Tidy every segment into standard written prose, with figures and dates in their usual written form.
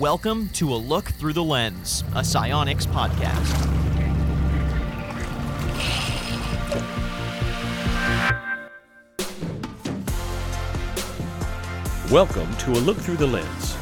Welcome to A Look Through the Lens, a Psionics podcast. Welcome to A Look Through the Lens.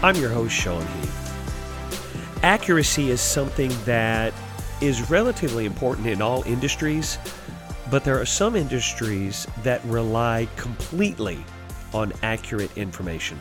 I'm your host, Sean He. Accuracy is something that is relatively important in all industries, but there are some industries that rely completely on accurate information.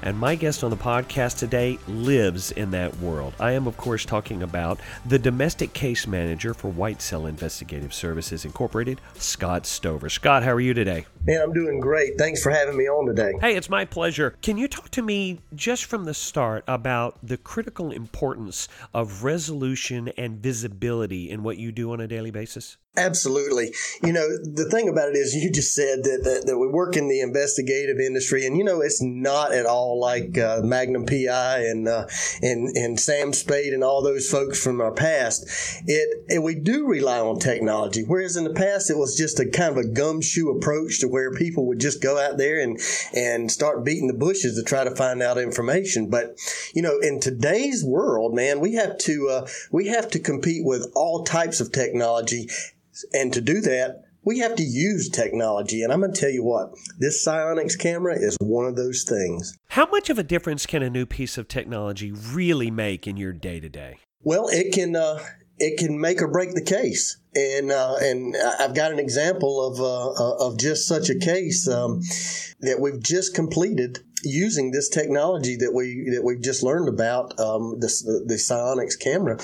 And my guest on the podcast today lives in that world. I am, of course, talking about the domestic case manager for White Cell Investigative Services Incorporated, Scott Stover. Scott, how are you today? Man, I'm doing great. Thanks for having me on today. Hey, it's my pleasure. Can you talk to me just from the start about the critical importance of resolution and visibility in what you do on a daily basis? Absolutely. You know, the thing about it is you just said that we work in the investigative industry, and, you know, it's not at all like Magnum PI and Sam Spade and all those folks from our past. We do rely on technology, whereas in the past it was just a kind of a gumshoe approach to where people would just go out there and start beating the bushes to try to find out information. But, you know, in today's world, man, we have to compete with all types of technology. And to do that, we have to use technology. And I'm going to tell you what, this SIONYX camera is one of those things. How much of a difference can a new piece of technology really make in your day-to-day? Well, it can make or break the case. And I've got an example of just such a case that we've just completed using this technology that we've just learned about, the SIONYX camera.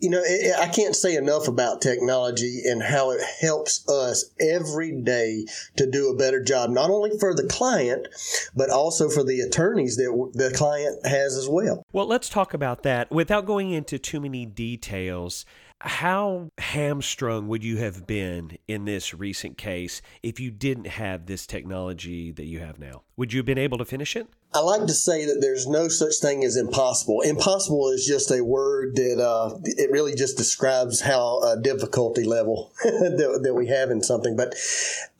You know, I can't say enough about technology and how it helps us every day to do a better job, not only for the client, but also for the attorneys that the client has as well. Well, let's talk about that without going into too many details. How hamstrung would you have been in this recent case if you didn't have this technology that you have now? Would you have been able to finish it? I like to say that there's no such thing as impossible. Impossible is just a word that it really just describes how difficulty level that we have in something. But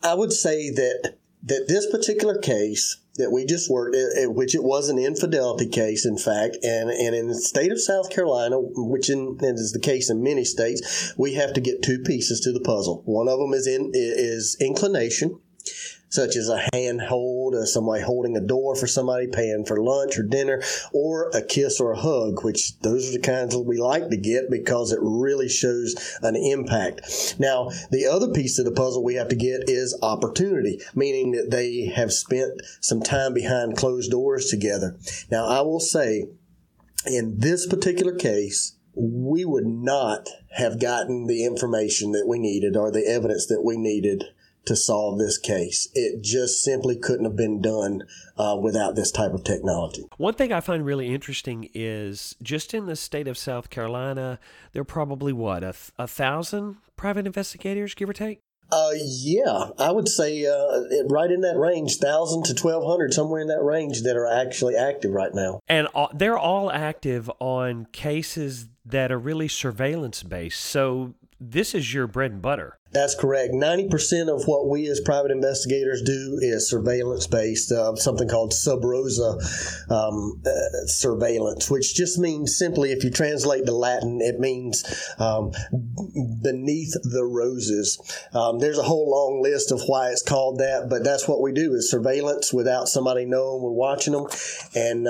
I would say that this particular case that we just worked, which it was an infidelity case, in fact, and in the state of South Carolina, which is the case in many states, we have to get two pieces to the puzzle. One of them is inclination, such as a handhold, somebody holding a door for somebody, paying for lunch or dinner, or a kiss or a hug, which those are the kinds that we like to get because it really shows an impact. Now, the other piece of the puzzle we have to get is opportunity, meaning that they have spent some time behind closed doors together. Now, I will say, in this particular case, we would not have gotten the information that we needed or the evidence that we needed to solve this case. It just simply couldn't have been done without this type of technology. One thing I find really interesting is just in the state of South Carolina, there are probably, 1,000 private investigators, give or take? Yeah, I would say right in that range, 1,000 to 1,200, somewhere in that range that are actually active right now. And they're all active on cases that are really surveillance-based. So this is your bread and butter. That's correct. 90% of what we as private investigators do is surveillance-based, something called sub rosa surveillance, which just means simply, if you translate to Latin, it means beneath the roses. There's a whole long list of why it's called that, but that's what we do is surveillance without somebody knowing we're watching them. And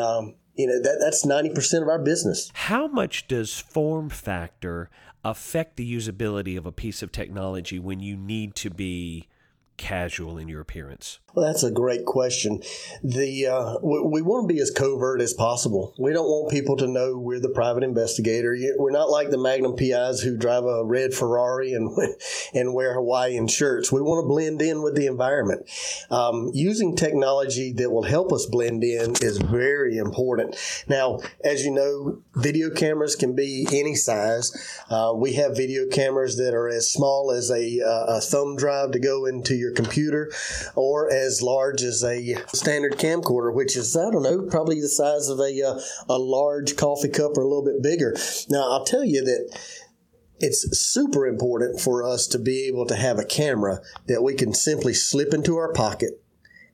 you know, that's 90% of our business. How much does form factor affect the usability of a piece of technology when you need to be casual in your appearance? Well, that's a great question. We want to be as covert as possible. We don't want people to know we're the private investigator. We're not like the Magnum PIs who drive a red Ferrari and wear Hawaiian shirts. We want to blend in with the environment. Using technology that will help us blend in is very important. Now, as you know, video cameras can be any size. We have video cameras that are as small as a thumb drive to go into your computer, or as large as a standard camcorder, which is, I don't know, probably the size of a large coffee cup or a little bit bigger. Now, I'll tell you that it's super important for us to be able to have a camera that we can simply slip into our pocket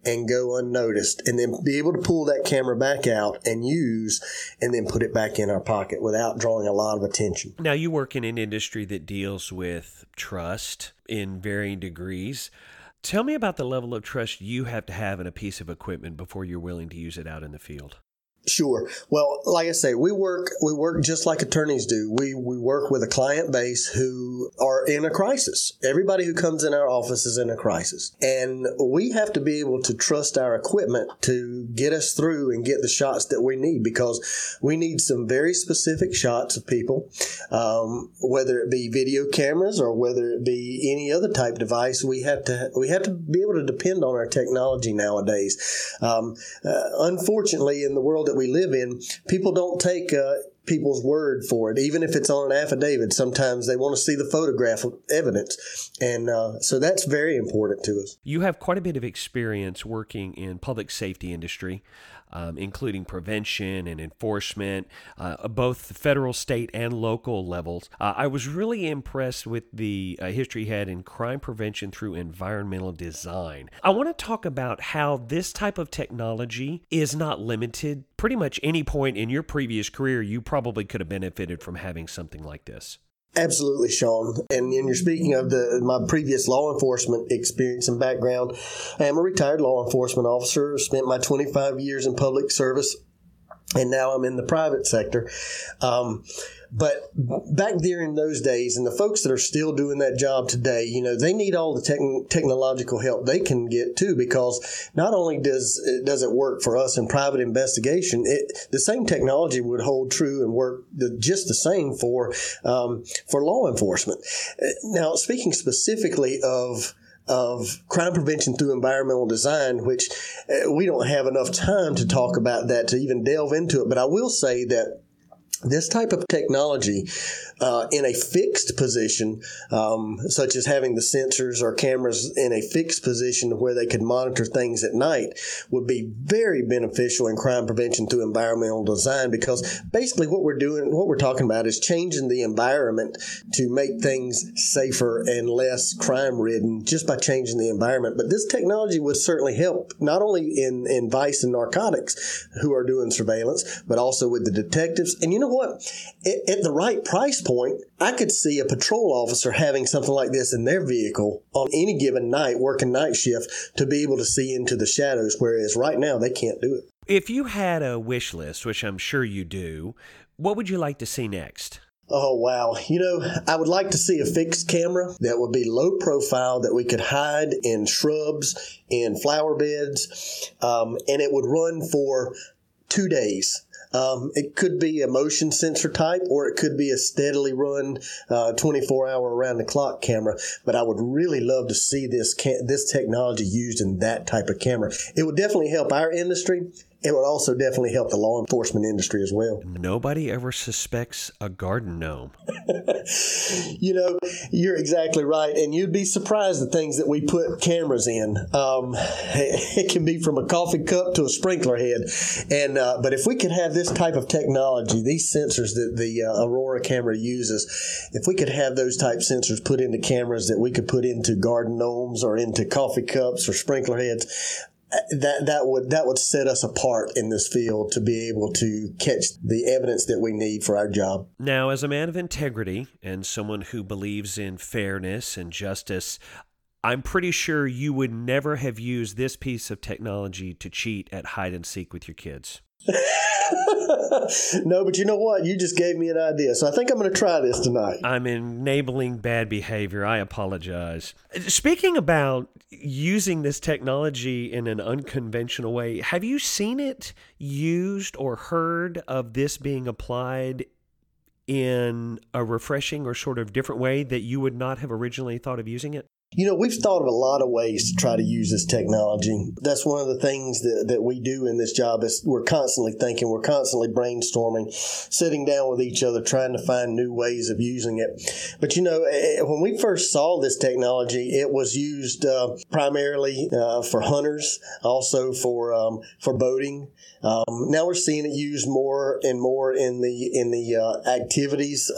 and go unnoticed, and then be able to pull that camera back out and use, and then put it back in our pocket without drawing a lot of attention. Now, you work in an industry that deals with trust in varying degrees. Tell me about the level of trust you have to have in a piece of equipment before you're willing to use it out in the field. Sure. Well, like I say, we work just like attorneys do. We work with a client base who are in a crisis. Everybody who comes in our office is in a crisis. And we have to be able to trust our equipment to get us through and get the shots that we need, because we need some very specific shots of people, whether it be video cameras or whether it be any other type device. We have to be able to depend on our technology nowadays. Unfortunately, in the world that we live in, people don't take people's word for it, even if it's on an affidavit. Sometimes they want to see the photograph of evidence, and so that's very important to us. You have quite a bit of experience working in public safety industry, including prevention and enforcement, both the federal, state, and local levels. I was really impressed with the history you had in crime prevention through environmental design. I want to talk about how this type of technology is not limited. Pretty much any point in your previous career, you probably could have benefited from having something like this. Absolutely, Sean. And you're speaking of my previous law enforcement experience and background. I am a retired law enforcement officer, spent my 25 years in public service, and now I'm in the private sector. But back there in those days, and the folks that are still doing that job today, they need all the technological help they can get too, because not only does it work for us in private investigation, the same technology would hold true and work just the same for law enforcement. Now, speaking specifically of crime prevention through environmental design, which we don't have enough time to talk about that to even delve into it, but I will say that this type of technology in a fixed position, such as having the sensors or cameras in a fixed position where they could monitor things at night, would be very beneficial in crime prevention through environmental design, because basically what we're talking about is changing the environment to make things safer and less crime-ridden just by changing the environment. But this technology would certainly help not only in vice and narcotics who are doing surveillance, but also with the detectives. And you know what? At the right price point, I could see a patrol officer having something like this in their vehicle on any given night, working night shift, to be able to see into the shadows, whereas right now they can't do it. If you had a wish list, which I'm sure you do, what would you like to see next? Oh, wow. I would like to see a fixed camera that would be low profile, that we could hide in shrubs, in flower beds, and it would run for 2 days. It could be a motion sensor type, or it could be a steadily run 24-hour around-the-clock camera. But I would really love to see this technology used in that type of camera. It would definitely help our industry. It would also definitely help the law enforcement industry as well. Nobody ever suspects a garden gnome. You're exactly right. And you'd be surprised the things that we put cameras in. It can be from a coffee cup to a sprinkler head. And but if we could have this type of technology, these sensors that the Aurora camera uses, if we could have those type sensors put into cameras that we could put into garden gnomes or into coffee cups or sprinkler heads, that would set us apart in this field to be able to catch the evidence that we need for our job. Now, as a man of integrity and someone who believes in fairness and justice, I'm pretty sure you would never have used this piece of technology to cheat at hide and seek with your kids. No, but you know what? You just gave me an idea, so I think I'm going to try this tonight. I'm enabling bad behavior. I apologize. Speaking about using this technology in an unconventional way, have you seen it used or heard of this being applied in a refreshing or sort of different way that you would not have originally thought of using it? We've thought of a lot of ways to try to use this technology. That's one of the things that we do in this job is we're constantly thinking, we're constantly brainstorming, sitting down with each other, trying to find new ways of using it. But, when we first saw this technology, it was used primarily for hunters, also for boating. Now we're seeing it used more and more in the activities,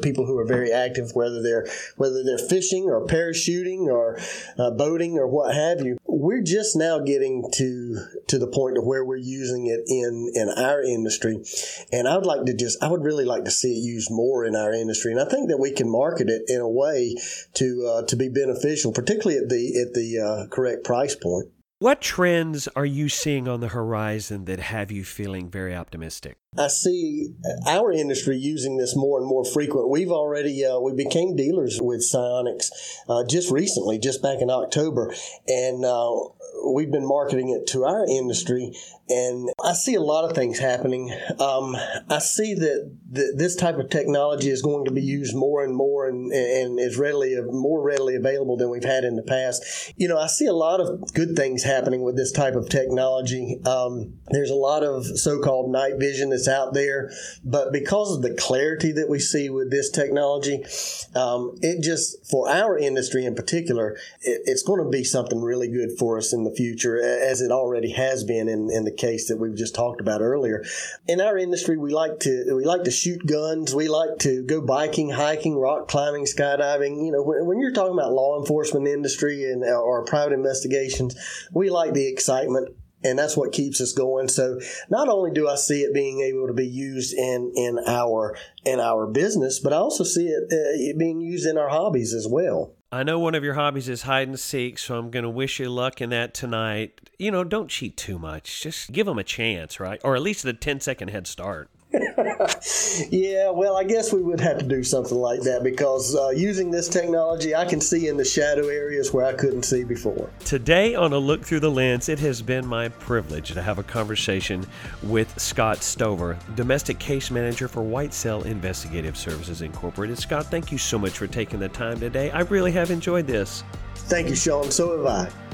people who are very active, whether they're fishing or parachuting, parachuting or boating or what have you. We're just now getting to the point of where we're using it in our industry. And I would really like to see it used more in our industry. And I think that we can market it in a way to be beneficial, particularly at the correct price point. What trends are you seeing on the horizon that have you feeling very optimistic? I see our industry using this more and more frequent. We've already, we became dealers with SIONYX just recently, just back in October. And we've been marketing it to our industry. And I see a lot of things happening. I see that this type of technology is going to be used more and more and is more readily available than we've had in the past. You know, I see a lot of good things happening with this type of technology. There's a lot of so-called night vision that's out there, but because of the clarity that we see with this technology, it just, for our industry in particular, it's going to be something really good for us in the future, as it already has been in the case that we've just talked about earlier. In our industry, we like to shoot guns. We like to go biking, hiking, rock climbing, skydiving. You know, when you're talking about law enforcement industry and or private investigations, we like the excitement. And that's what keeps us going. So not only do I see it being able to be used in our business, but I also see it being used in our hobbies as well. I know one of your hobbies is hide and seek, so I'm going to wish you luck in that tonight. You know, don't cheat too much. Just give them a chance, right? Or at least a 10-second head start. Yeah, well, I guess we would have to do something like that because using this technology, I can see in the shadow areas where I couldn't see before. Today on A Look Through the Lens, it has been my privilege to have a conversation with Scott Stover, Domestic Case Manager for White Cell Investigative Services Incorporated. Scott, thank you so much for taking the time today. I really have enjoyed this. Thank you, Sean. So have I.